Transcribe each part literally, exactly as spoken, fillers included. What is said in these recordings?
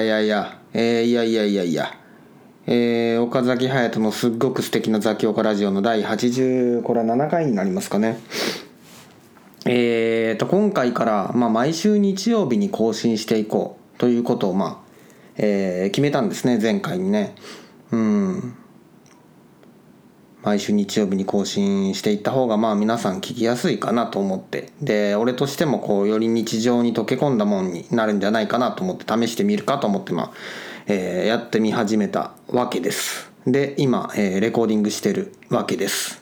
やいやいや、えー、いやいやいやいや、えー、岡崎隼人のすっごく素敵なザキオカラジオのだいはちじゅう、これはななかいになりますかね。えーと今回から、まあ、毎週日曜日に更新していこうということを、まあえー、決めたんですね、前回にね。うん。毎週日曜日に更新していった方が、まあ皆さん聞きやすいかなと思って。で、俺としてもこう、より日常に溶け込んだもんになるんじゃないかなと思って、試してみるかと思って、まあ、えー、やってみ始めたわけです。で、今、えー、レコーディングしてるわけです。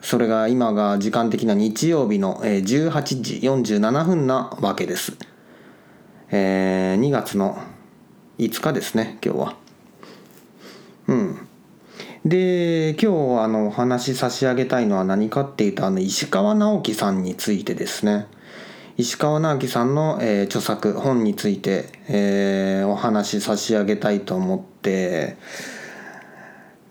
それが今が時間的な日曜日のじゅうはちじよんじゅうななふんなわけです。えー、にがつのいつかですね、今日は。うん。で、今日あのお話し差し上げたいのは何かっていうと、あの石川直樹さんについてですね。石川直樹さんの、えー、著作本について、えー、お話し差し上げたいと思って。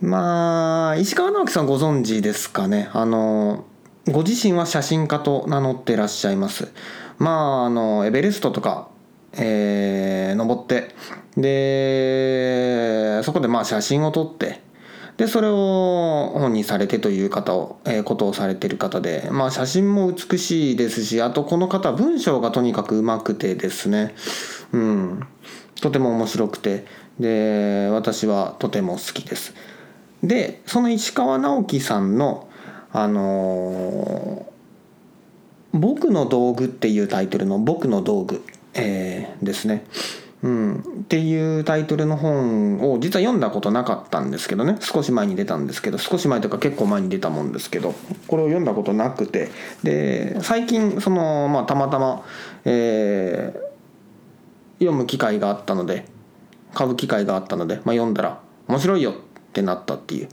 まあ石川直樹さんご存知ですかね。あのご自身は写真家と名乗ってらっしゃいます。まああのエベレストとか、えー、登って、でそこでまあ写真を撮って、でそれを本にされてという方を、えー、ことをされている方で、まあ写真も美しいですし、あとこの方文章がとにかくうまくてですね、うん、とても面白くて、で私はとても好きです。でその石川直樹さんのあのー、僕の道具っていうタイトルの僕の道具、えー、ですね、うん、っていうタイトルの本を実は読んだことなかったんですけどね、少し前に出たんですけど、少し前とか結構前に出たもんですけど、これを読んだことなくて、で最近その、まあ、たまたま、えー、読む機会があったので買う機会があったので、まあ、読んだら面白いよってなったっていう。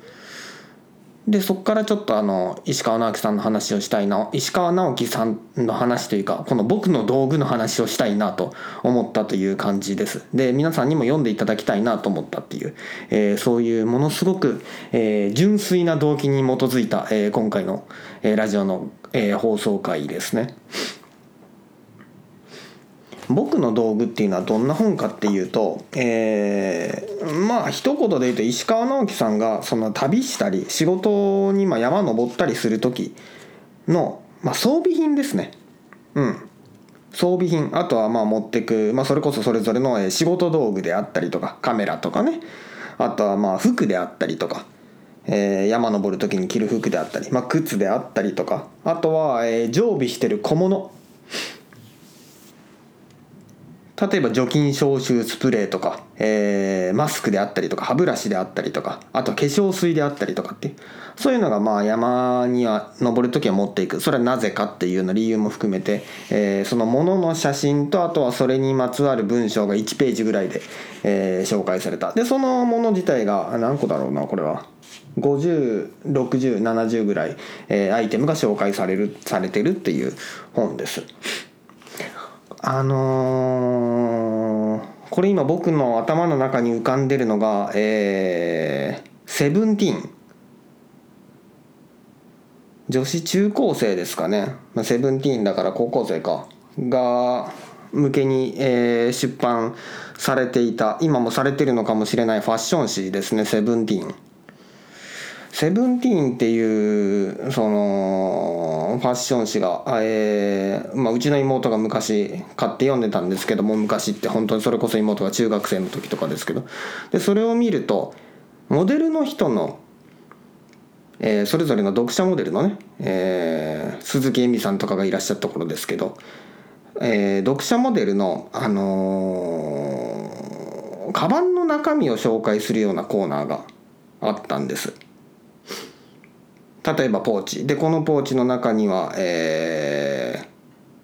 でそこからちょっとあの石川直樹さんの話をしたいな、石川直樹さんの話というか、この僕の道具の話をしたいなと思ったという感じです。で皆さんにも読んでいただきたいなと思ったっていう、えー、そういうものすごく、えー、純粋な動機に基づいた、えー、今回の、えー、ラジオの、えー、放送回ですね。僕の道具っていうのはどんな本かっていうと、えー、まあ一言で言うと、石川直樹さんがその旅したり仕事にまあ山登ったりする時の、まあ、装備品ですね。うん、装備品、あとはまあ持ってく、まあ、それこそそれぞれの仕事道具であったりとか、カメラとかね、あとはまあ服であったりとか、えー、山登る時に着る服であったり、まあ、靴であったりとか、あとはえ常備してる小物、例えば除菌消臭スプレーとか、えー、マスクであったりとか、歯ブラシであったりとか、あと化粧水であったりとかっていう、そういうのがまあ山には登るときは持っていく。それはなぜかっていうの理由も含めて、えー、そのものの写真と、あとはそれにまつわる文章がいちページぐらいで、えー、紹介された。でそのもの自体が何個だろうな、これはごじゅう、ろくじゅう、ななじゅうぐらい、えー、アイテムが紹介されるされてるっていう本です。あのー、これ今僕の頭の中に浮かんでるのが、えー、セブンティーン、女子中高生ですかね、セブンティーンだから高校生かが向けに、えー、出版されていた、今もされてるのかもしれないファッション誌ですね、セブンティーン。セブンティーンっていうそのファッション誌が、えーまあ、うちの妹が昔買って読んでたんですけども、昔って本当にそれこそ妹が中学生の時とかですけど、でそれを見るとモデルの人の、えー、それぞれの読者モデルのね、えー、鈴木恵美さんとかがいらっしゃった頃ですけど、えー、読者モデルのあのー、カバンの中身を紹介するようなコーナーがあったんです。例えばポーチで、このポーチの中には、えー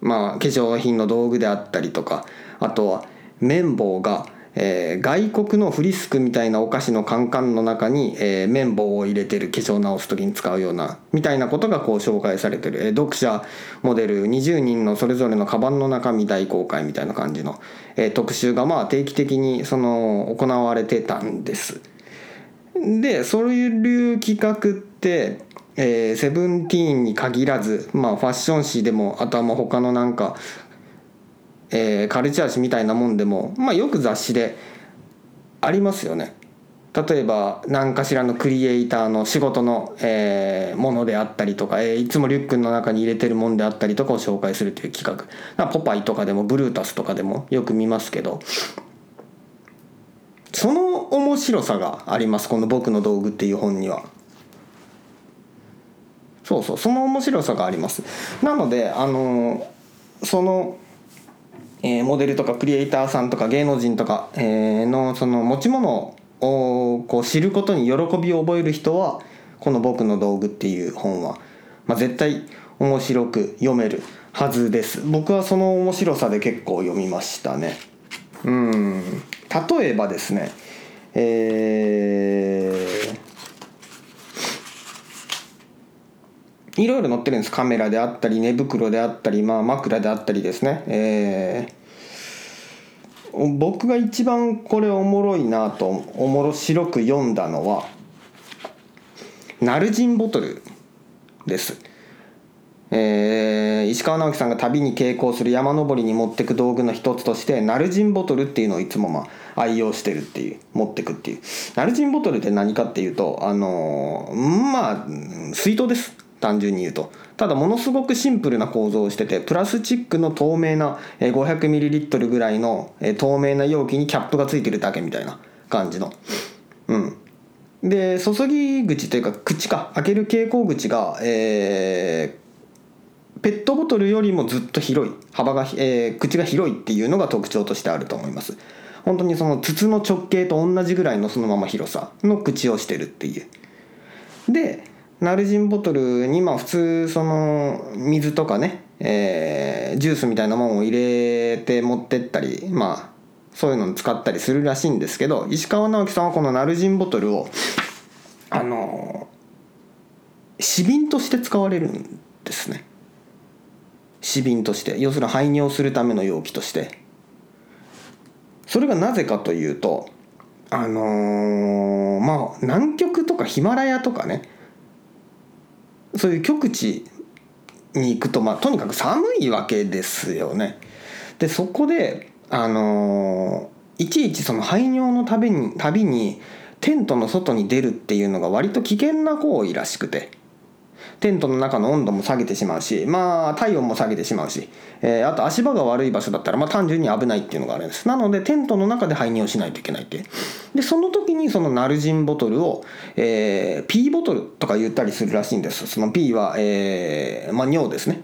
まあ、化粧品の道具であったりとか、あとは綿棒が、えー、外国のフリスクみたいなお菓子のカンカンの中に、えー、綿棒を入れてる、化粧直す時に使うようなみたいなことがこう紹介されてる、えー、読者モデルにじゅうにんのそれぞれのカバンの中身大公開みたいな感じの、えー、特集がまあ定期的にその行われてたんです。でそういう企画ってえー、セブンティーンに限らず、まあ、ファッション誌でも、あとはまあ他のなんか、えー、カルチャー誌みたいなもんでも、まあ、よく雑誌で、ありますよね。例えば何かしらのクリエイターの仕事の、えー、ものであったりとか、えー、いつもリュックの中に入れてるものであったりとかを紹介するという企画、なんかポパイとかでもブルータスとかでもよく見ますけど、その面白さがあります、この僕の道具っていう本には。そうそう、その面白さがあります。なのであのそのえー、モデルとかクリエイターさんとか芸能人とか、えー、のその持ち物をこう知ることに喜びを覚える人は、この僕の道具っていう本は、まあ、絶対面白く読めるはずです。僕はその面白さで結構読みましたね。うん。例えばですね、えー、いろいろ載ってるんです。カメラであったり、寝袋であったり、まあ、枕であったりですね。えー僕が一番これおもろいなとおもろ白く読んだのはナルジンボトルです、えー、石川直樹さんが旅に傾向する山登りに持ってく道具の一つとしてナルジンボトルっていうのをいつもまあ愛用してるっていう、持ってくっていう。ナルジンボトルって何かっていうと、あのー、まあ水筒です、単純に言うと。ただものすごくシンプルな構造をしてて、プラスチックの透明な ごひゃくミリリットル ぐらいの透明な容器にキャップがついてるだけみたいな感じの、うん、で注ぎ口というか口か、開ける傾向口が、えー、ペットボトルよりもずっと広い幅が、えー、口が広いっていうのが特徴としてあると思います。本当にその筒の直径と同じぐらいのそのまま広さの口をしてるっていう。でナルジンボトルにまあ普通その水とかね、えー、ジュースみたいなものを入れて持ってったり、まあそういうのに使ったりするらしいんですけど、石川直樹さんはこのナルジンボトルをあのー、紙瓶として使われるんですね。紙瓶として、要するに排尿するための容器として。それがなぜかというと、あのー、まあ南極とかヒマラヤとかね、そういう極地に行くと、まあ、とにかく寒いわけですよね。でそこで、あのー、いちいちその排尿のたびに、たびにテントの外に出るっていうのが割と危険な行為らしくて、テントの中の温度も下げてしまうし、まあ、体温も下げてしまうし、えー、あと足場が悪い場所だったら、まあ、単純に危ないっていうのがあるんです。なのでテントの中で排尿しないといけないっていう。でその時にそのナルジンボトルを、えー、ピーボトルとか言ったりするらしいんです。その P は、えーまあ、尿ですね、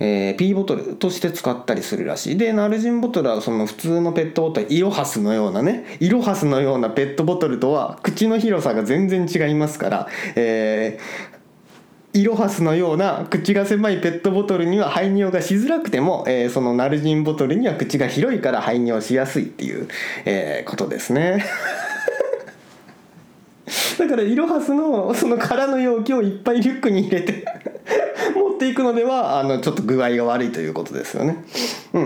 えー、ピーボトルとして使ったりするらしい。でナルジンボトルはその普通のペットボトル、イロハスのようなね、イロハスのようなペットボトルとは口の広さが全然違いますから、えーイロハスのような口が狭いペットボトルには排尿がしづらくても、えー、そのナルジンボトルには口が広いから排尿しやすいっていう、えー、ことですね。だからイロハスのその空の容器をいっぱいリュックに入れて持っていくのでは、あのちょっと具合が悪いということですよね。う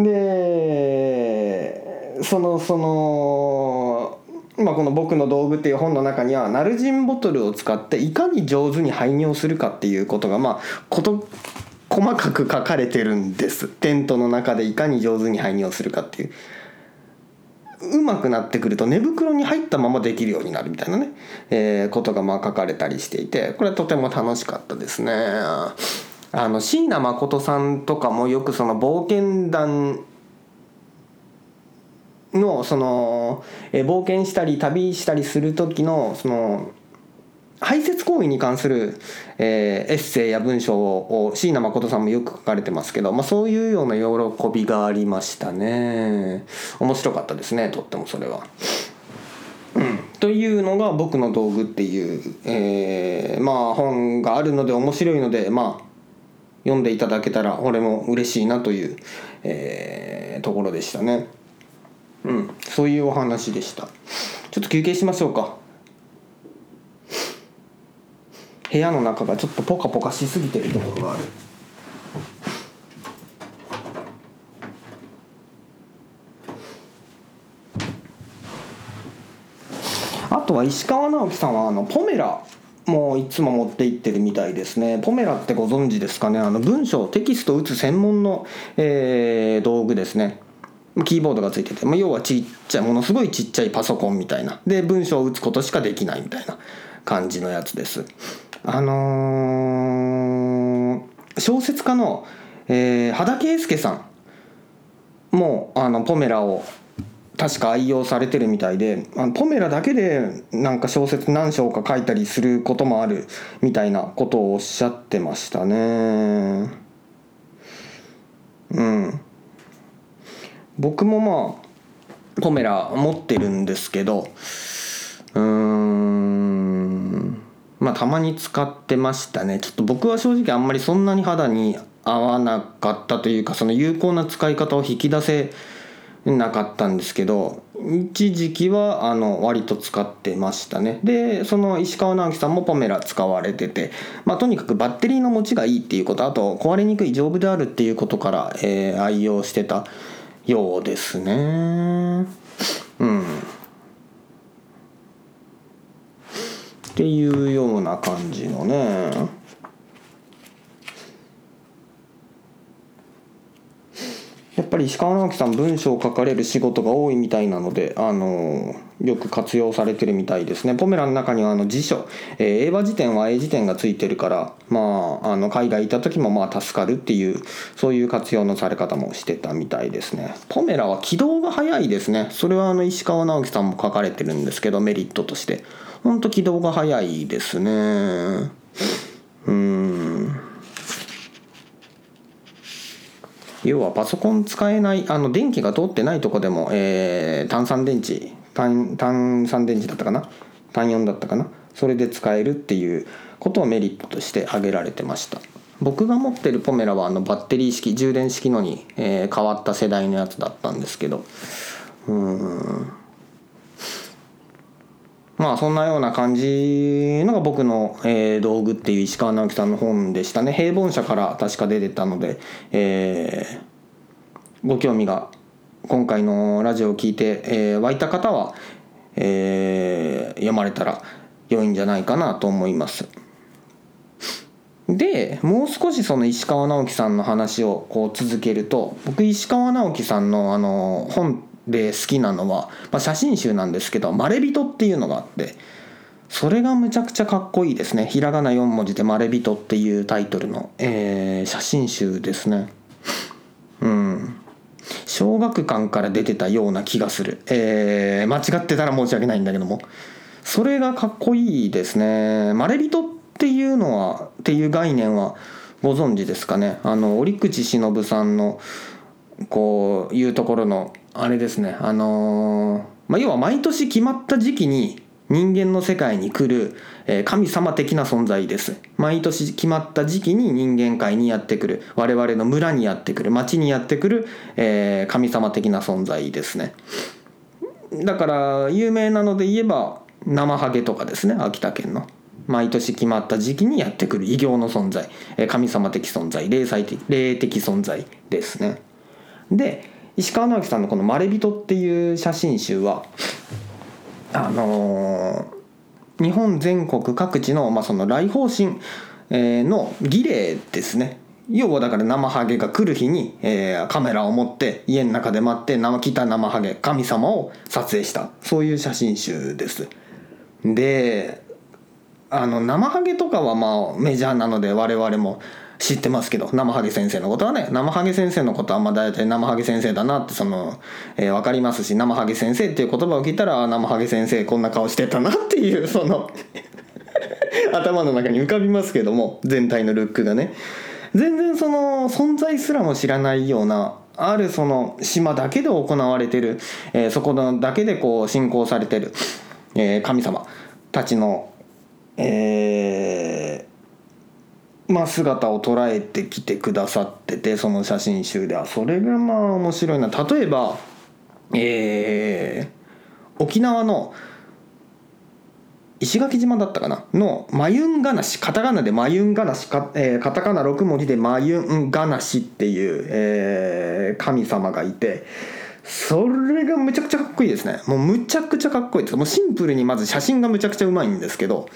ん、でそのそのまあ、この僕の道具っていう本の中にはナルジンボトルを使っていかに上手に排尿するかっていうことがまあこと細かく書かれてるんです。テントの中でいかに上手に排尿するかっていう。うまくなってくると寝袋に入ったままできるようになるみたいなね、えー、ことがまあ書かれたりしていて、これはとても楽しかったですね。あの椎名誠さんとかもよくその冒険団のそのえ冒険したり旅したりする時のその排泄行為に関するえエッセイや文章を椎名誠さんもよく書かれてますけど、まあそういうような喜びがありましたね。面白かったですね、とってもそれは。うん、というのが僕の道具っていうえまあ本があるので、面白いのでまあ読んでいただけたら俺も嬉しいなというえところでしたね。うん、そういうお話でした。ちょっと休憩しましょうか。部屋の中がちょっとポカポカしすぎてるところがある。あとは石川直樹さんはあのポメラもういつも持っていってるみたいですね。ポメラってご存知ですかね。あの文章テキストを打つ専門の、えー、道具ですね。キーボードがついてて、まあ、要はちっちゃいものすごいちっちゃいパソコンみたいなで文章を打つことしかできないみたいな感じのやつです。あのー、小説家の、えー、羽田圭介さんもあのポメラを確か愛用されてるみたいで、あのポメラだけでなんか小説何章か書いたりすることもあるみたいなことをおっしゃってましたね。うん。僕もまあポメラ持ってるんですけど、うーん、まあたまに使ってましたね。ちょっと僕は正直あんまりそんなに肌に合わなかったというか、その有効な使い方を引き出せなかったんですけど、一時期はあの割と使ってましたね。でその石川直樹さんもポメラ使われてて、まあ、とにかくバッテリーの持ちがいいっていうこと、あと壊れにくい丈夫であるっていうことから、えー、愛用してたようですね。うんっていうような感じのね。やっぱり石川直樹さん文章を書かれる仕事が多いみたいなので、あのよく活用されてるみたいですね。ポメラの中にはあの辞書、えー、英和辞典は英辞典がついてるから、まあ、あの海外行った時もまあ助かるっていう、そういう活用のされ方もしてたみたいですね。ポメラは起動が早いですね。それはあの石川直樹さんも書かれてるんですけど、メリットとしてほんと起動が早いですね。うーん、要はパソコン使えない、あの電気が通ってないとこでも、えー、単三電池 単, 単三電池だったかな単よんだったかな、それで使えるっていうことをメリットとして挙げられてました。僕が持ってるポメラはあのバッテリー式充電式のに、えー、変わった世代のやつだったんですけど、うーん、まあそんなような感じのが僕のえ道具っていう石川直樹さんの本でしたね。平凡社から確か出てたので、えご興味が今回のラジオを聞いてえ湧いた方はえ読まれたら良いんじゃないかなと思います。でもう少しその石川直樹さんの話をこう続けると、僕石川直樹さんのあの本で好きなのは、まあ、写真集なんですけど「まれびと」っていうのがあって、それがむちゃくちゃかっこいいですね。ひらがなよん文字で「まれびと」っていうタイトルの、えー、写真集ですね。うん、小学館から出てたような気がする、えー、間違ってたら申し訳ないんだけども、それがかっこいいですね。まれびとっていうのはっていう概念はご存知ですかね。あの折口忍さんのこういうところのあれですね、あのーまあ、要は毎年決まった時期に人間の世界に来る、えー、神様的な存在です。毎年決まった時期に人間界にやってくる、我々の村にやってくる、町にやってくる、えー、神様的な存在ですね。だから有名なので言えばナマハゲとかですね、秋田県の毎年決まった時期にやってくる異形の存在、えー、神様的存在、霊才的、霊的存在ですね。で石川直樹さんのこの「まれびと」っていう写真集はあのー、日本全国各地の、まあ、その来訪神の儀礼ですね。要はだから生ハゲが来る日に、えー、カメラを持って家の中で待って来た生ハゲ神様を撮影した、そういう写真集です。であの生ハゲとかはまあメジャーなので我々も知ってますけど、生ハゲ先生のことはね、生ハゲ先生のことはまあ大体生ハゲ先生だなってその、えー、分かりますし、生ハゲ先生っていう言葉を聞いたら生ハゲ先生こんな顔してたなっていうその頭の中に浮かびますけども、全体のルックがね、全然その存在すらも知らないような、あるその島だけで行われてる、えー、そこだけでこう信仰されてる、えー、神様たちのえーまあ、姿を捉えてきてくださってて、その写真集ではそれがまあ面白いな。例えば、えー、沖縄の石垣島だったかなのマユンガナシ、カタカナでマユンガナシ、カ、えー、カタカナろく文字でマユンガナシっていう、えー、神様がいて、それがむちゃくちゃかっこいいですね。もうむちゃくちゃかっこいいです。もうシンプルにまず写真がむちゃくちゃうまいんですけど、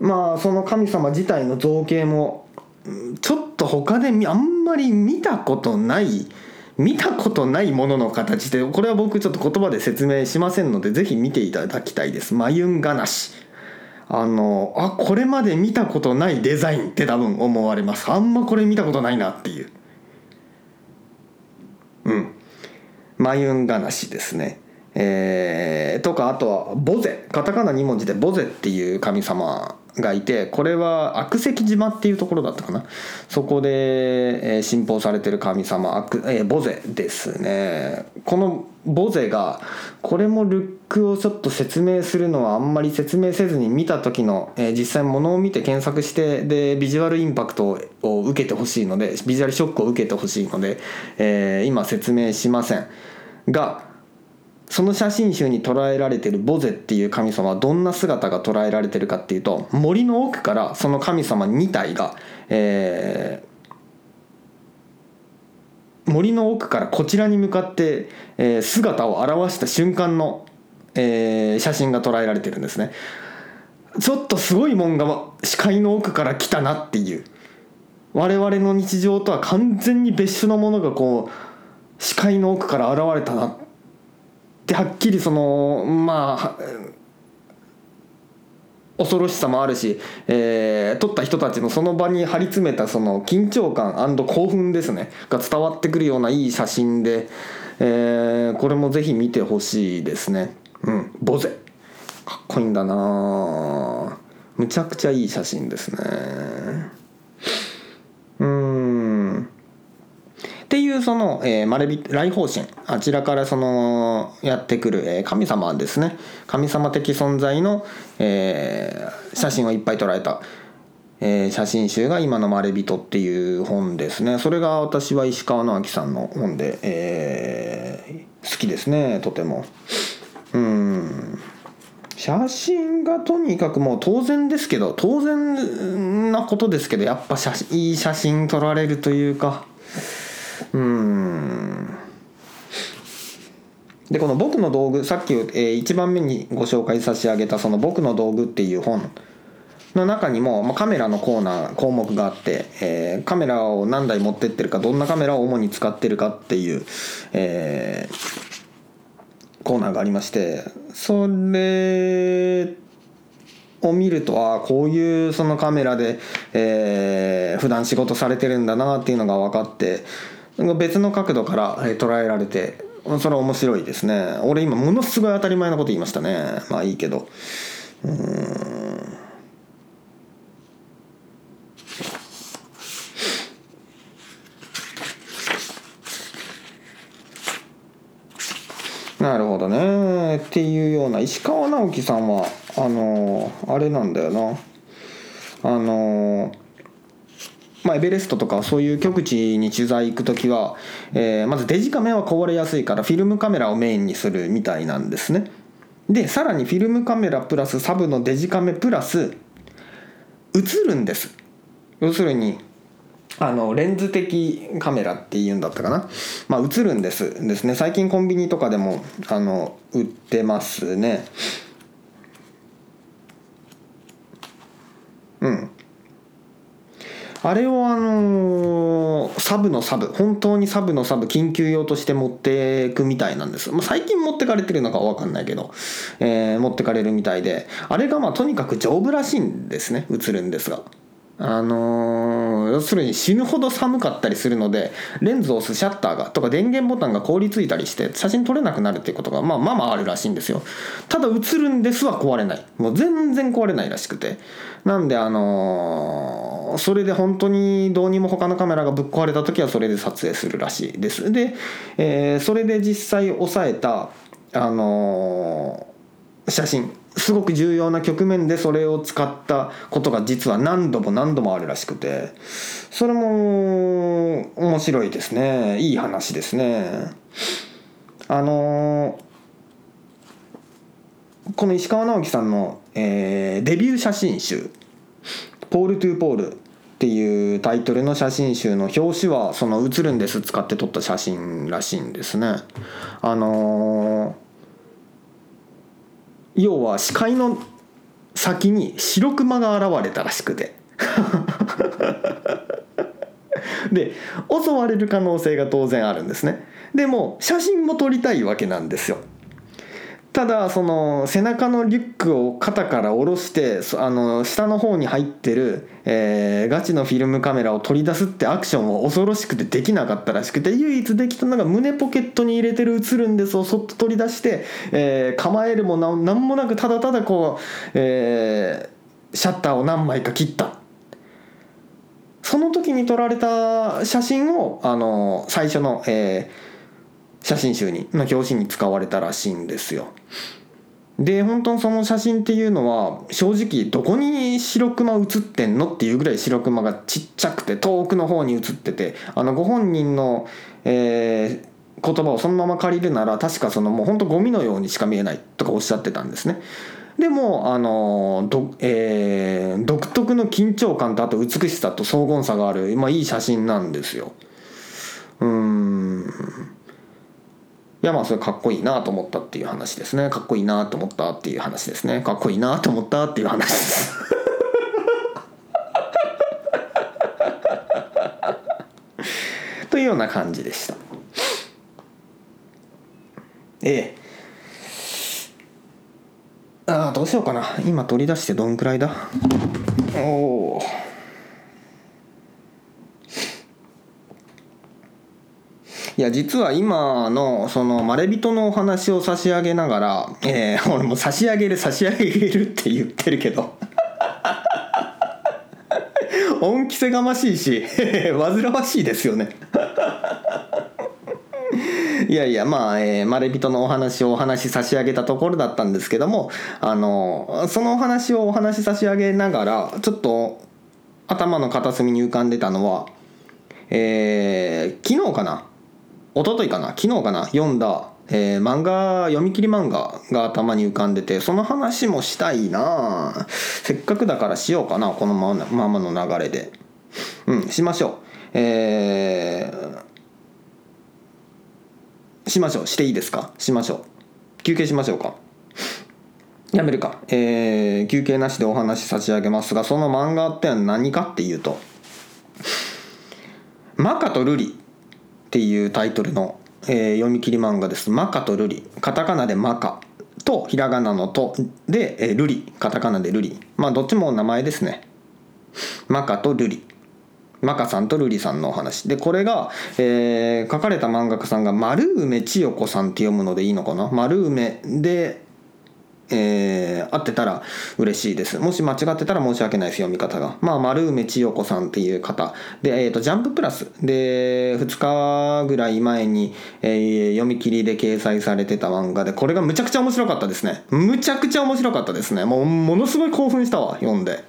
まあその神様自体の造形もちょっと他であんまり見たことない見たことないものの形で、これは僕ちょっと言葉で説明しませんので、ぜひ見ていただきたいです。マユンガナシ、あのあこれまで見たことないデザインって多分思われます。あんまこれ見たことないなっていう、うんマユンガナシですね。えー、とかあとはボゼ、カタカナに文字でボゼっていう神様がいて、これは悪石島っていうところだったかな。そこで信奉されてる神様、悪、えー、ボゼですね。このボゼが、これもルックをちょっと説明するのはあんまり説明せずに、見た時の、えー、実際物を見て検索して、でビジュアルインパクトを受けてほしいので、ビジュアルショックを受けてほしいので、えー、今説明しませんが、その写真集に捉えられているボゼっていう神様はどんな姿が捉えられているかっていうと、森の奥からその神様に体が、えー、森の奥からこちらに向かって、えー、姿を現した瞬間の、えー、写真が捉えられてるんですね。ちょっとすごいもんが視界の奥から来たなっていう、我々の日常とは完全に別種のものがこう視界の奥から現れたなってで、はっきりそのまあ恐ろしさもあるし、えー、撮った人たちのその場に張り詰めたその緊張感&興奮ですねが伝わってくるようないい写真で、えー、これもぜひ見てほしいですね。うん、ボゼかっこいいんだな、むちゃくちゃいい写真ですね。うーんっていうその、えー、まれび来訪神、あちらからそのやってくる、えー、神様ですね、神様的存在の、えー、写真をいっぱい捉えた、えー、写真集が今のまれびとっていう本ですね。それが私は石川直樹さんの本で、えー、好きですね、とても。うーん、写真がとにかくもう当然ですけど、当然なことですけど、やっぱ写いい写真撮られるというか、うーん。で、この僕の道具、さっき、えー、いちばんめにご紹介差し上げたその僕の道具っていう本の中にも、まあ、カメラのコーナー項目があって、えー、カメラを何台持ってってるか、どんなカメラを主に使ってるかっていう、えー、コーナーがありまして、それを見ると、あこういうそのカメラで、えー、普段仕事されてるんだなっていうのが分かって、別の角度から捉えられて、それは面白いですね。俺今ものすごい当たり前のこと言いましたね。まあいいけど、うーん、なるほどねっていうような。石川直樹さんはあのあれなんだよな、あのまあ、エベレストとかそういう極地に取材行くときは、えー、まずデジカメは壊れやすいからフィルムカメラをメインにするみたいなんですね。でさらにフィルムカメラプラスサブのデジカメプラス映るんです。要するにあのレンズ的カメラっていうんだったかな、まあ、映るんですですね。最近コンビニとかでもあの売ってますね。うんあれをあのー、サブのサブ、本当にサブのサブ、緊急用として持っていくみたいなんです。まあ、最近持ってかれてるのかは分かんないけど、えー、持ってかれるみたいで、あれがまあとにかく丈夫らしいんですね、映るんですが。あのー、要するに死ぬほど寒かったりするので、レンズを押すシャッターがとか電源ボタンが凍りついたりして写真撮れなくなるっていうことがまあまあまああるらしいんですよ。ただ映るんですは壊れない、もう全然壊れないらしくて、なんであのー、それで本当にどうにも他のカメラがぶっ壊れた時はそれで撮影するらしいです。で、えー、それで実際抑えたあのー、写真、すごく重要な局面でそれを使ったことが実は何度も何度もあるらしくて、それも面白いですね。いい話ですね。あのこの石川直樹さんの、えー、デビュー写真集「ポール・トゥ・ポール」っていうタイトルの写真集の表紙はその「映るんです」使って撮った写真らしいんですね。あのー要は視界の先に白熊が現れたらしくてで襲われる可能性が当然あるんですね。でも写真も撮りたいわけなんですよ。ただその背中のリュックを肩から下ろしてあの下の方に入ってる、えー、ガチのフィルムカメラを取り出すってアクションを恐ろしくてできなかったらしくて、唯一できたのが胸ポケットに入れてる映るんですをそっと取り出して、えー、構えるもなんもなくただただこう、えー、シャッターを何枚か切った、その時に撮られた写真をあの最初の、えー写真集にの表紙に使われたらしいんですよ。で本当にその写真っていうのは正直どこに白熊写ってんのっていうぐらい白熊がちっちゃくて遠くの方に写ってて、あのご本人の、えー、言葉をそのまま借りるなら確かそのもう本当ゴミのようにしか見えないとかおっしゃってたんですね。でもあのど、えー、独特の緊張感とあと美しさと荘厳さがある、まあ、いい写真なんですよ。うーんいやまあそれかっこいいなと思ったっていう話ですね。かっこいいなと思ったっていう話ですね。かっこいいなと思ったっていう話です。というような感じでした。ええ。ああどうしようかな。今取り出してどんくらいだ。おお。いや実は今のそのまれびとのお話を差し上げながら、えー、俺も差し上げる差し上げるって言ってるけど恩着せがましいし煩わしいですよねいやいやまあ、えー、まれびとのお話をお話し差し上げたところだったんですけども、あのそのお話をお話し差し上げながらちょっと頭の片隅に浮かんでたのは、えー、昨日かな一昨日かな昨日かな読んだ、えー、漫画読み切り漫画が頭に浮かんでて、その話もしたいな。せっかくだからしようかな、このままの流れで。うんしましょう、えー、しましょうしていいですかしましょう休憩しましょうかやめるか、えー、休憩なしでお話差し上げますが、その漫画って何かっていうとマカとルリっていうタイトルの、えー、読み切り漫画です。マカとルリ、カタカナでマカとひらがなのとで、えー、ルリ、カタカナでルリ、まあどっちも名前ですね。マカとルリ、マカさんとルリさんのお話で、これが、えー、書かれた漫画家さんが丸梅千代子さんって読むのでいいのかな、丸梅で、えー、合ってたら嬉しいです。もし間違ってたら申し訳ないです、読み方が。まあ丸梅千代子さんっていう方で、えーとジャンププラスでふつかぐらい前に、えー、読み切りで掲載されてた漫画で、これがむちゃくちゃ面白かったですね。むちゃくちゃ面白かったですね。もうものすごい興奮したわ、読んで、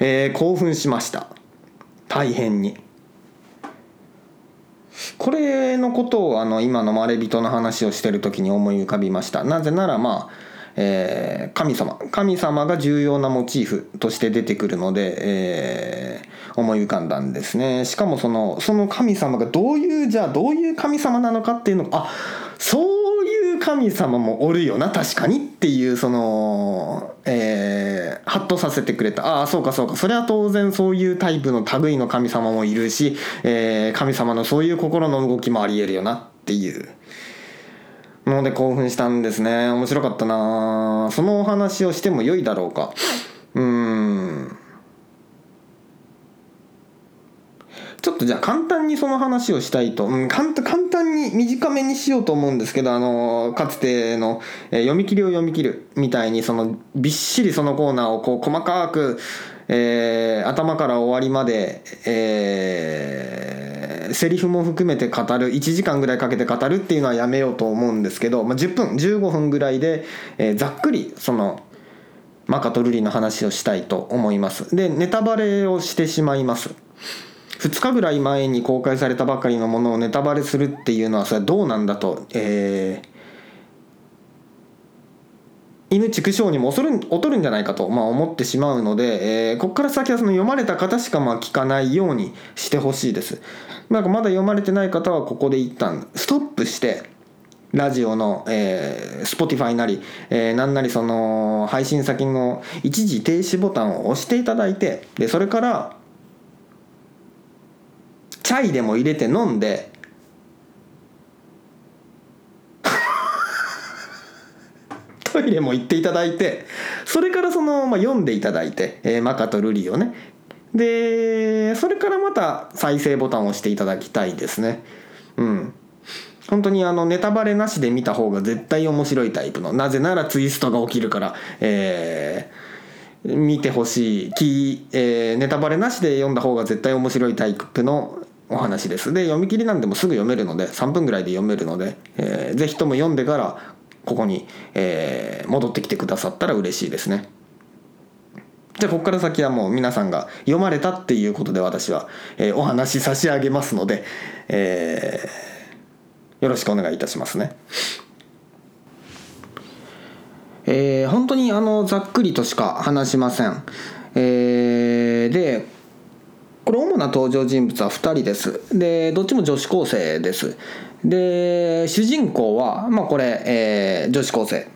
えー、興奮しました、大変に。これのことをあの今のまれびとの話をしている時に思い浮かびました。なぜならまあ、えー、神様神様が重要なモチーフとして出てくるので、えー、思い浮かんだんですね。しかもそのその神様がどういうじゃあどういう神様なのかっていうの、あそういう神様もおるよな確かにっていう、その、えー、ハッとさせてくれた。ああそうかそうか、それは当然そういうタイプの類の神様もいるし、えー、神様のそういう心の動きもありえるよなっていうので興奮したんですね。面白かったな。そのお話をしても良いだろうか。うーんちょっとじゃあ簡単にその話をしたいと、うん、簡単に短めにしようと思うんですけど、あのかつての読み切りを読み切るみたいにそのびっしりそのコーナーをこう細かく、えー、頭から終わりまで、えー、セリフも含めて語るいちじかんぐらいかけて語るっていうのはやめようと思うんですけど、まあ、じゅっぷんじゅうごふんぐらいで、えー、ざっくりそのマカとルリの話をしたいと思います。でネタバレをしてしまいます。ふつかぐらい前に公開されたばかりのものをネタバレするっていうのはそれはどうなんだと、えー、犬畜生にも劣る、劣るんじゃないかと、まあ、思ってしまうので、えー、ここから先はその読まれた方しかまあ聞かないようにしてほしいです。なんかまだ読まれてない方はここで一旦ストップしてラジオの、えー、Spotify なり、えー、なんなりその配信先の一時停止ボタンを押していただいて、でそれからチャイでも入れて飲んでトイレも行っていただいて、それからその、まあ、読んでいただいて、えー、マカとルリをね。でそれからまた再生ボタンを押していただきたいですね。うん。本当にあのネタバレなしで見た方が絶対面白いタイプの、なぜならツイストが起きるから、えー、見てほしいき、えー、ネタバレなしで読んだ方が絶対面白いタイプのお話です。で読み切りなんでもすぐ読めるのでさんぷんぐらいで読めるので、えー、ぜひとも読んでからここに、えー、戻ってきてくださったら嬉しいですね。じゃあここから先はもう皆さんが読まれたっていうことで私は、えー、お話差し上げますので、えーよろしくお願いいたしますね。えー、本当にあのざっくりとしか話しません。えー、でこれ主な登場人物はふたりです。でどっちも女子高生です。で主人公は、まあ、これ、えー、女子高生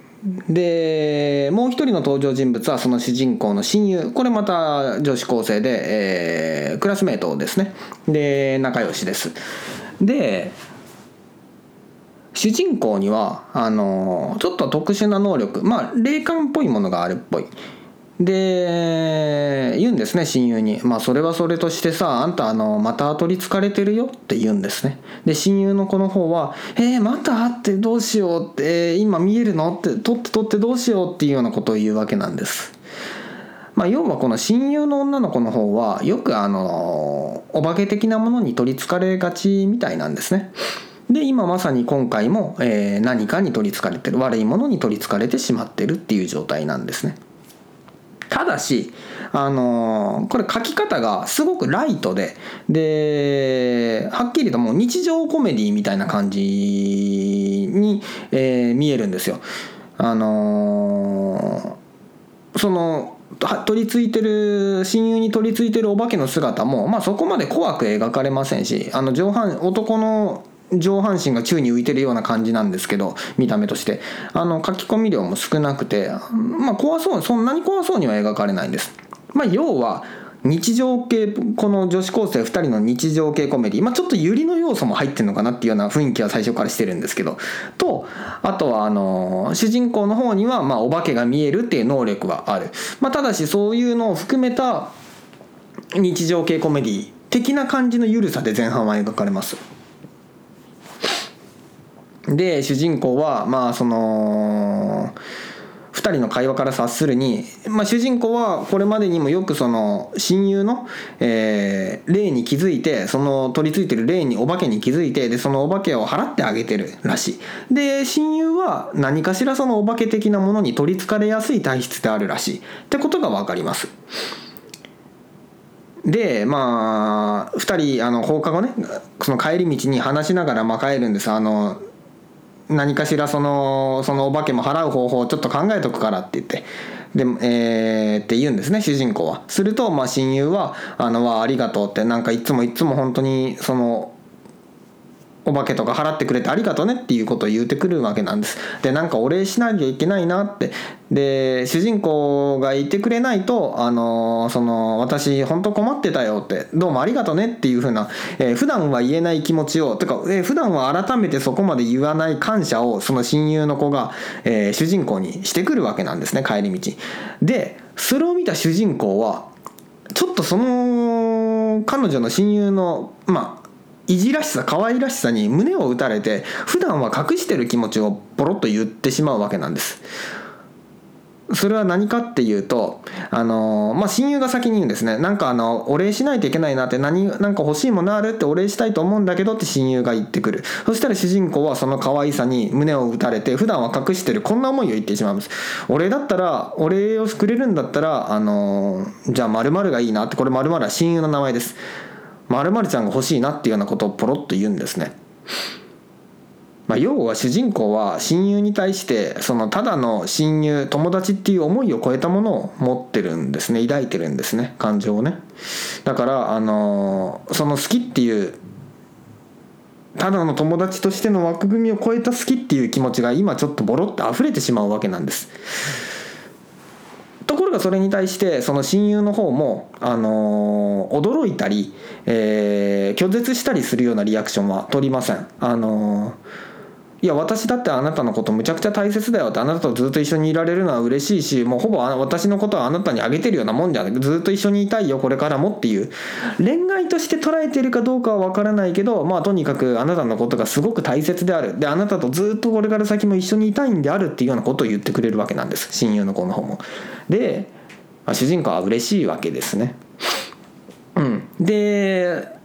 で、もう一人の登場人物はその主人公の親友、これまた女子高生で、えー、クラスメートですね。で仲良しです。で主人公にはあのちょっと特殊な能力、まあ霊感っぽいものがあるっぽいで言うんですね、親友に。まあそれはそれとしてさ、あんたあのまた取りつかれてるよって言うんですね。で親友の子の方はえー、またってどうしようって、えー、今見えるのって取って取ってどうしようっていうようなことを言うわけなんです。まあ、要はこの親友の女の子の方はよくあのお化け的なものに取りつかれがちみたいなんですね。で今まさに今回も、えー、何かに取りつかれてる、悪いものに取りつかれてしまってるっていう状態なんですね。ただし、あのー、これ書き方がすごくライトで、ではっきりともう日常コメディみたいな感じに、えー、見えるんですよ。あのー、その取り付いてる親友に取り付いてるお化けの姿も、まあ、そこまで怖く描かれませんし、あの上半男の上半身が宙に浮いてるような感じなんですけど、見た目としてあの書き込み量も少なくて、まあ怖そう、そんなに怖そうには描かれないんです。まあ要は日常系、この女子高生ふたりの日常系コメディ、まあちょっとユリの要素も入ってるのかなっていうような雰囲気は最初からしてるんですけど、とあとはあの主人公の方にはまあお化けが見えるっていう能力はある。まあただしそういうのを含めた日常系コメディ的な感じの緩さで前半は描かれます。で主人公はまあそのふたりの会話から察するに、まあ、主人公はこれまでにもよくその親友の、えー、霊に気づいて、その取り付いてる霊にお化けに気づいて、でそのお化けを払ってあげてるらしい。で親友は何かしらそのお化け的なものに取りつかれやすい体質であるらしいってことが分かります。でまあふたりあの放課後ね、その帰り道に話しながらまあ帰るんです。あの何かしらそのそのお化けも払う方法をちょっと考えとくからって言ってで、えー、って言うんですね、主人公は。するとまあ親友はあのわありがとうって、なんかいつもいつも本当にそのお化けとか払ってくれてありがとうねっていうことを言うてくるわけなんです。でなんかお礼しなきゃいけないなって、で主人公がいてくれないとあのその私本当困ってたよってどうもありがとうねっていうふうな、えー、普段は言えない気持ちをとか、えー、普段は改めてそこまで言わない感謝をその親友の子が、えー、主人公にしてくるわけなんですね、帰り道で。それを見た主人公はちょっとその彼女の親友のまあいじらしさ、可愛らしさに胸を打たれて、普段は隠してる気持ちをポロッと言ってしまうわけなんです。それは何かっていうと、あのまあ親友が先に言うんですね。なんかあのお礼しないといけないなって、何なんか欲しいものあるってお礼したいと思うんだけどって親友が言ってくる。そしたら主人公はその可愛さに胸を打たれて、普段は隠してるこんな思いを言ってしまうんです。お礼だったら、お礼をくれるんだったらあのじゃあ〇〇がいいなって、これ〇〇は親友の名前です、〇〇ちゃんが欲しいなっていうようなことをポロッと言うんですね。まあ、要は主人公は親友に対してそのただの親友、友達っていう思いを超えたものを持ってるんですね、抱いてるんですね、感情をね。だからあのその好きっていうただの友達としての枠組みを超えた好きっていう気持ちが今ちょっとボロッと溢れてしまうわけなんです。ところばそれに対してその親友の方も、あのー、驚いたり、えー、拒絶したりするようなリアクションは取りません。あのー、いや私だってあなたのことむちゃくちゃ大切だよって、あなたとずっと一緒にいられるのは嬉しいし、もうほぼ私のことはあなたにあげてるようなもんじゃない、ずっと一緒にいたいよこれからもっていう、恋愛として捉えているかどうかは分からないけど、まあとにかくあなたのことがすごく大切である、であなたとずっとこれから先も一緒にいたいんであるっていうようなことを言ってくれるわけなんです、親友の子の方も。で主人公は嬉しいわけですね。うん、で、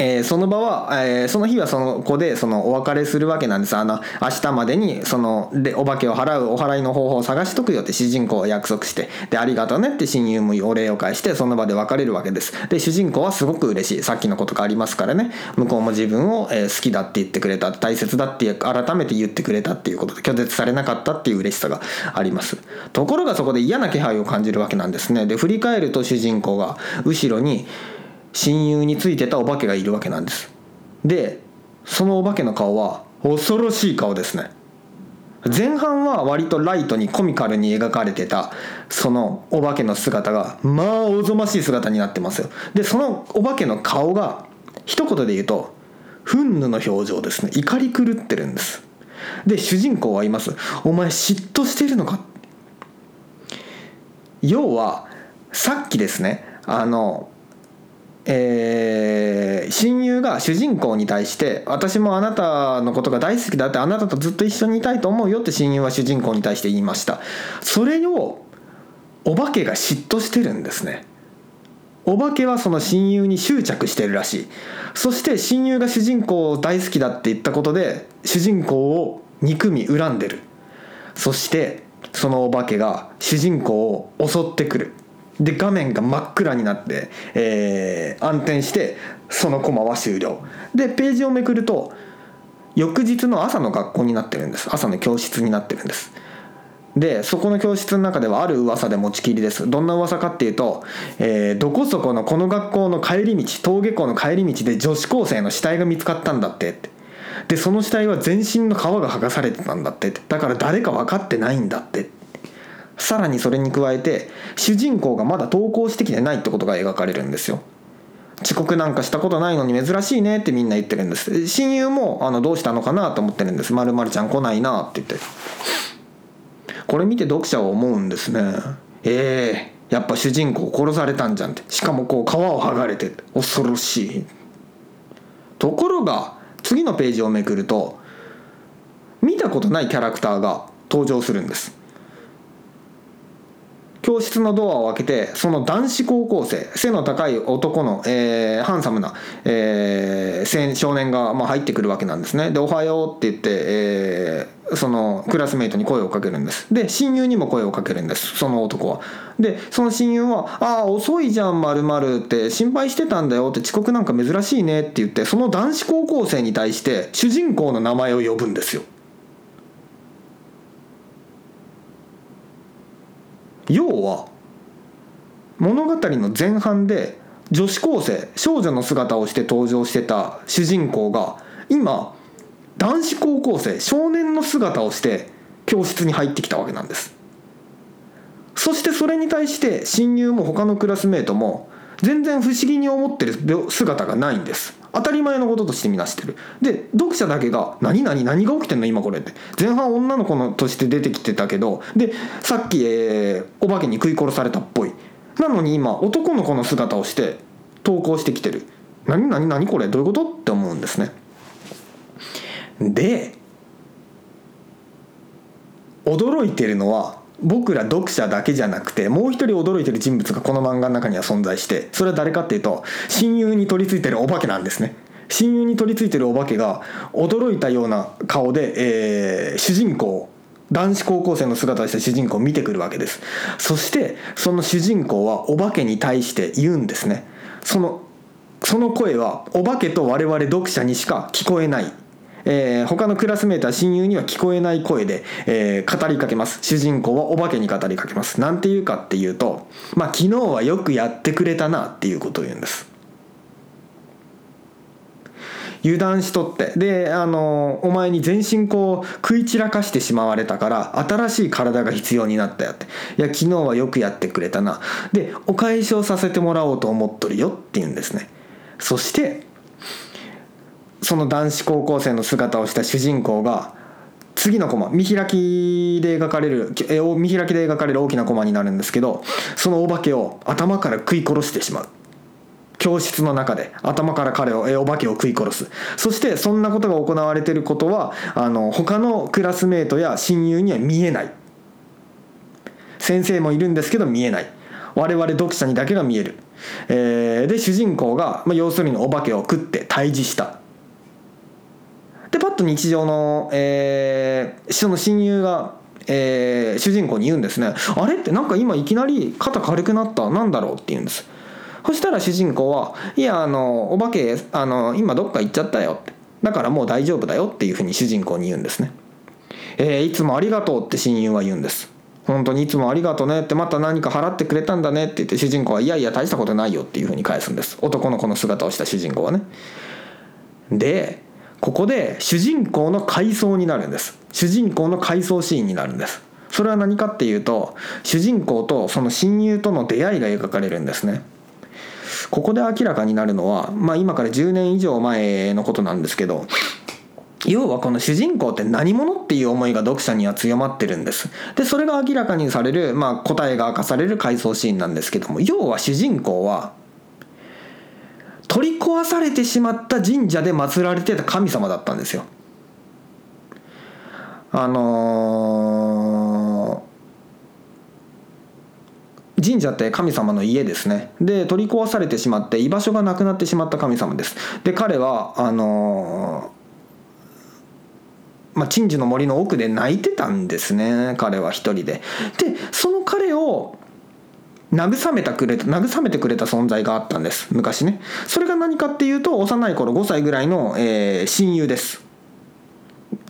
えー、その場は、えー、その日はその子でそのお別れするわけなんです。あの明日までにそのお化けを払うお払いの方法を探しとくよって主人公は約束して、でありがとうねって親友もお礼を返して、その場で別れるわけです。で主人公はすごく嬉しい、さっきのことがありますからね、向こうも自分を好きだって言ってくれた、大切だって改めて言ってくれたっていうことで、拒絶されなかったっていう嬉しさがあります。ところがそこで嫌な気配を感じるわけなんですね。で振り返ると主人公が後ろに親友についてたお化けがいるわけなんです。でそのお化けの顔は恐ろしい顔ですね。前半は割とライトにコミカルに描かれてたそのお化けの姿が、まあおぞましい姿になってますよ。でそのお化けの顔が一言で言うと憤怒の表情ですね。怒り狂ってるんです。で主人公は言います。お前嫉妬してるのか。要はさっきですね、あのえー、親友が主人公に対して私もあなたのことが大好きだって、あなたとずっと一緒にいたいと思うよって親友は主人公に対して言いました。それをお化けが嫉妬してるんですね。お化けはその親友に執着してるらしい。そして親友が主人公を大好きだって言ったことで主人公を憎み恨んでる。そしてそのお化けが主人公を襲ってくる。で画面が真っ暗になって、えー、暗転してそのコマは終了。でページをめくると翌日の朝の学校になってるんです。朝の教室になってるんです。でそこの教室の中ではある噂で持ちきりです。どんな噂かっていうと、えー、どこそこのこの学校の帰り道、登下校の帰り道で女子高生の死体が見つかったんだって。でその死体は全身の皮が剥がされてたんだって。だから誰か分かってないんだって。さらにそれに加えて主人公がまだ登校してきてないってことが描かれるんですよ。遅刻なんかしたことないのに珍しいねってみんな言ってるんです。親友もあのどうしたのかなと思ってるんです。〇〇ちゃん来ないなって言って。これ見て読者は思うんですね。えー、やっぱ主人公殺されたんじゃんって。しかもこう皮を剥がれて恐ろしい。ところが次のページをめくると見たことないキャラクターが登場するんです。教室のドアを開けてその男子高校生、背の高い男の、えー、ハンサムな、えー、少年が、まあ、入ってくるわけなんですね。でおはようって言って、えー、そのクラスメイトに声をかけるんです。で親友にも声をかけるんです、その男は。でその親友はああ遅いじゃん〇〇って心配してたんだよって、遅刻なんか珍しいねって言って、その男子高校生に対して主人公の名前を呼ぶんですよ。要は物語の前半で女子高生、少女の姿をして登場してた主人公が今男子高校生、少年の姿をして教室に入ってきたわけなんです。そしてそれに対して親友も他のクラスメートも全然不思議に思ってる姿がないんです。当たり前のこととしてみなしてる。で読者だけが何何何が起きてんの今これって。前半女の子のとして出てきてたけど、でさっき、えー、お化けに食い殺されたっぽい。なのに今男の子の姿をして登校してきてる。何何何これどういうことって思うんですね。で驚いてるのは僕ら読者だけじゃなくて、もう一人驚いてる人物がこの漫画の中には存在して、それは誰かっていうと親友に取り付いてるお化けなんですね。親友に取り付いてるお化けが驚いたような顔で、えー、主人公、男子高校生の姿をした主人公を見てくるわけです。そしてその主人公はお化けに対して言うんですね。その、その声はお化けと我々読者にしか聞こえない、えー、他のクラスメートは親友には聞こえない声で、えー、語りかけます。主人公はお化けに語りかけます。なんて言うかっていうと、まあ、昨日はよくやってくれたなっていうことを言うんです。油断しとって、であのお前に全身こう食い散らかしてしまわれたから新しい体が必要になったよって、いや昨日はよくやってくれたな、でお返しをさせてもらおうと思っとるよって言うんですね。そしてその男子高校生の姿をした主人公が次のコマ、見開きで描かれる絵を見開きで描かれる大きなコマになるんですけど、そのお化けを頭から食い殺してしまう。教室の中で頭から彼をえお化けを食い殺す。そしてそんなことが行われていることはあの他のクラスメートや親友には見えない。先生もいるんですけど見えない、我々読者にだけが見える、えー、で主人公が、まあ、要するにお化けを食って退治した。でパッと日常の、えー、その親友が、えー、主人公に言うんですね。あれってなんか今いきなり肩軽くなった、なんだろうって言うんです。そしたら主人公は、いやあのお化けあの今どっか行っちゃったよって、だからもう大丈夫だよっていうふうに主人公に言うんですね。えー、いつもありがとうって親友は言うんです。本当にいつもありがとうねって、また何か払ってくれたんだねって言って、主人公はいやいや大したことないよっていうふうに返すんです。男の子の姿をした主人公はね。でここで主人公の回想になるんです。主人公の回想シーンになるんです。それは何かっていうと、主人公とその親友との出会いが描かれるんですね。ここで明らかになるのは、まあ、今からじゅうねん以上前のことなんですけど、要はこの主人公って何者っていう思いが読者には強まってるんです。でそれが明らかにされる、まあ、答えが明かされる回想シーンなんですけども、要は主人公は取り壊されてしまった神社で祀られてた神様だったんですよ。あのー神社って神様の家ですね。で取り壊されてしまって居場所がなくなってしまった神様です。で彼はあのー、まあ、鎮守の森の奥で泣いてたんですね。彼は一人で。でその彼を慰めてくれた、慰めてくれた存在があったんです、昔ね。それが何かっていうと、幼い頃ごさいぐらいの、えー、親友です。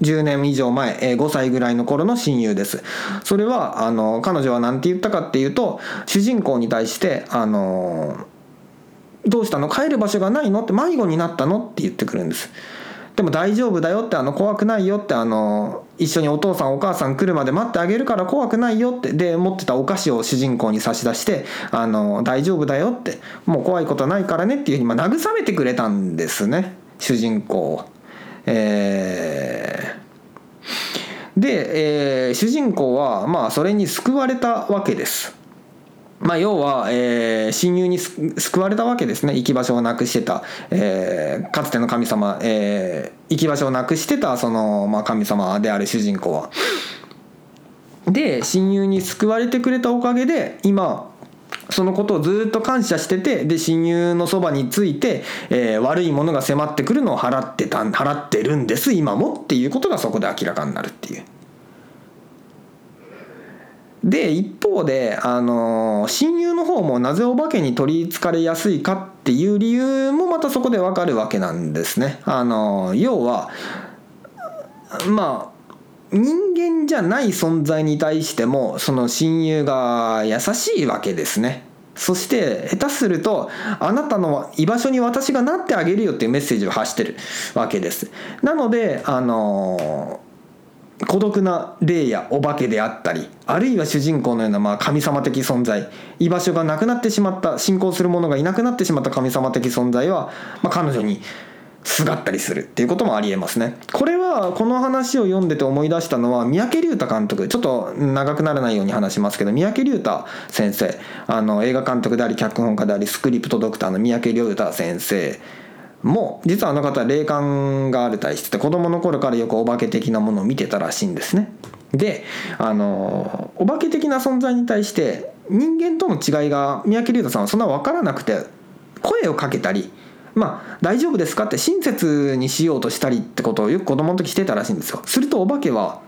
じゅうねん以上前、ごさいぐらいの頃の親友です。それはあの彼女は何て言ったかっていうと、主人公に対してあのどうしたの、帰る場所がないのって、迷子になったのって言ってくるんです。でも大丈夫だよって、あの怖くないよって、あの一緒にお父さんお母さん来るまで待ってあげるから怖くないよって、で持ってたお菓子を主人公に差し出して、あの大丈夫だよって、もう怖いことないからねっていうふうに慰めてくれたんですね、主人公を。えー、で、えー、主人公は、まあ、それに救われたわけです。まあ、要は、えー、親友に救われたわけですね。行き場所をなくしてた、えー、かつての神様、えー、行き場所をなくしてたその、まあ、神様である主人公は。で親友に救われてくれたおかげで今そのことをずっと感謝してて、で親友のそばについて、えー、悪いものが迫ってくるのを払ってた払ってるんです今もっていうことがそこで明らかになるっていう。で一方で、あのー、親友の方もなぜお化けに取りつかれやすいかっていう理由もまたそこでわかるわけなんですね。あのー、要はまあ人間じゃない存在に対してもその親友が優しいわけですね。そして下手すると、あなたの居場所に私がなってあげるよっていうメッセージを発してるわけです。なのであのー、孤独な霊やお化けであったり、あるいは主人公のような、まあ、神様的存在、居場所がなくなってしまった、信仰する者がいなくなってしまった神様的存在は、まあ、彼女にすがったりするっていうこともありえますね。これはこの話を読んでて思い出したのは、三宅龍太監督、ちょっと長くならないように話しますけど、三宅龍太先生、あの映画監督であり脚本家でありスクリプトドクターの三宅龍太先生も、実はあの方は霊感がある体質で、子供の頃からよくお化け的なものを見てたらしいんですね。であのお化け的な存在に対して人間との違いが三宅龍太さんはそんな分からなくて、声をかけたり、まあ、大丈夫ですかって親切にしようとしたりってことをよく子供の時してたらしいんですよ。するとお化けは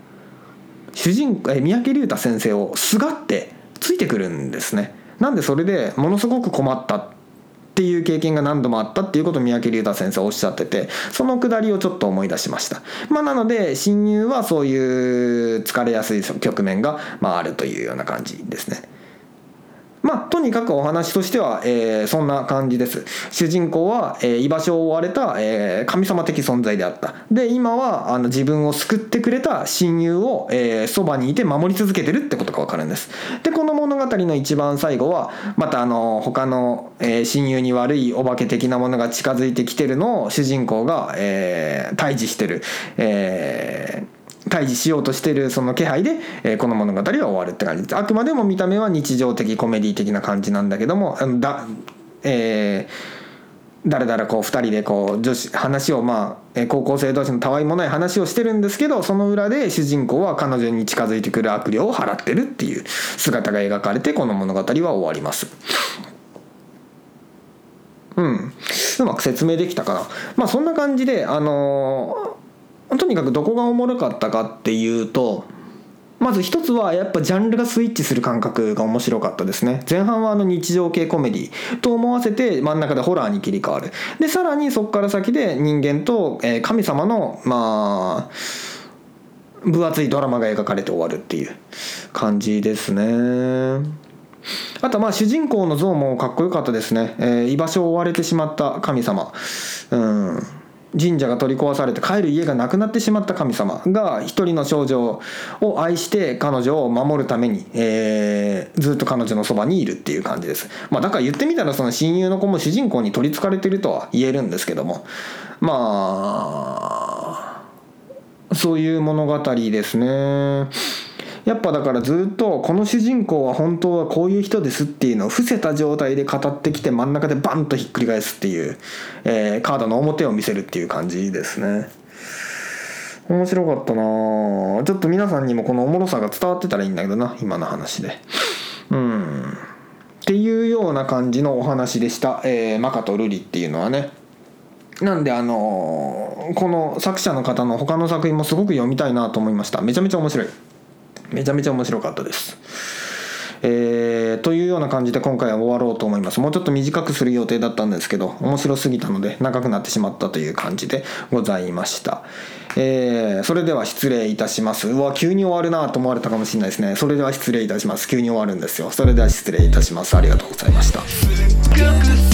主人公三宅龍太先生をすがってついてくるんですね。なんでそれでものすごく困ったっていう経験が何度もあったっていうことを三宅龍太先生おっしゃってて、そのくだりをちょっと思い出しました。まあ、なので親友はそういう疲れやすい局面が、まあ、あるというような感じですね。まあ、とにかくお話としては、えー、そんな感じです。主人公は、えー、居場所を追われた、えー、神様的存在であった。で今はあの自分を救ってくれた親友を、えー、そばにいて守り続けてるってことが分かるんです。でこの物語の一番最後はまたあの他の、えー、親友に悪いお化け的なものが近づいてきてるのを主人公が、えー、対峙してる、えー対峙しようとしてるその気配で、えー、この物語は終わるって感じです。あくまでも見た目は日常的コメディ的な感じなんだけども、あのだ、えー、だらだらこうふたりでこう女子話をまあ高校生同士のたわいもない話をしてるんですけど、その裏で主人公は彼女に近づいてくる悪霊を払ってるっていう姿が描かれてこの物語は終わります。うん、うまく説明できたかな。まあそんな感じであのー。とにかくどこがおもろかったかっていうと、まず一つはやっぱジャンルがスイッチする感覚が面白かったですね。前半はあの日常系コメディと思わせて真ん中でホラーに切り替わる。でさらにそこから先で人間と神様のまあ分厚いドラマが描かれて終わるっていう感じですね。あとまあ主人公の像もかっこよかったですね、えー、居場所を追われてしまった神様、うん神社が取り壊されて帰る家がなくなってしまった神様が一人の少女を愛して彼女を守るために、えー、ずっと彼女のそばにいるっていう感じです。まあだから言ってみたらその親友の子も主人公に取り憑かれてるとは言えるんですけども、まあそういう物語ですね。やっぱだからずっとこの主人公は本当はこういう人ですっていうのを伏せた状態で語ってきて真ん中でバンとひっくり返すっていう、えー、カードの表を見せるっていう感じですね。面白かったな。ちょっと皆さんにもこのおもろさが伝わってたらいいんだけどな、今の話で。うんっていうような感じのお話でした、えー、マカとルリっていうのはね。なんであのー、この作者の方の他の作品もすごく読みたいなと思いました。めちゃめちゃ面白い、めちゃめちゃ面白かったです、えー、というような感じで今回は終わろうと思います。もうちょっと短くする予定だったんですけど面白すぎたので長くなってしまったという感じでございました、えー、それでは失礼いたします。うわ急に終わるなと思われたかもしれないですね。それでは失礼いたします。急に終わるんですよ。それでは失礼いたします。ありがとうございました。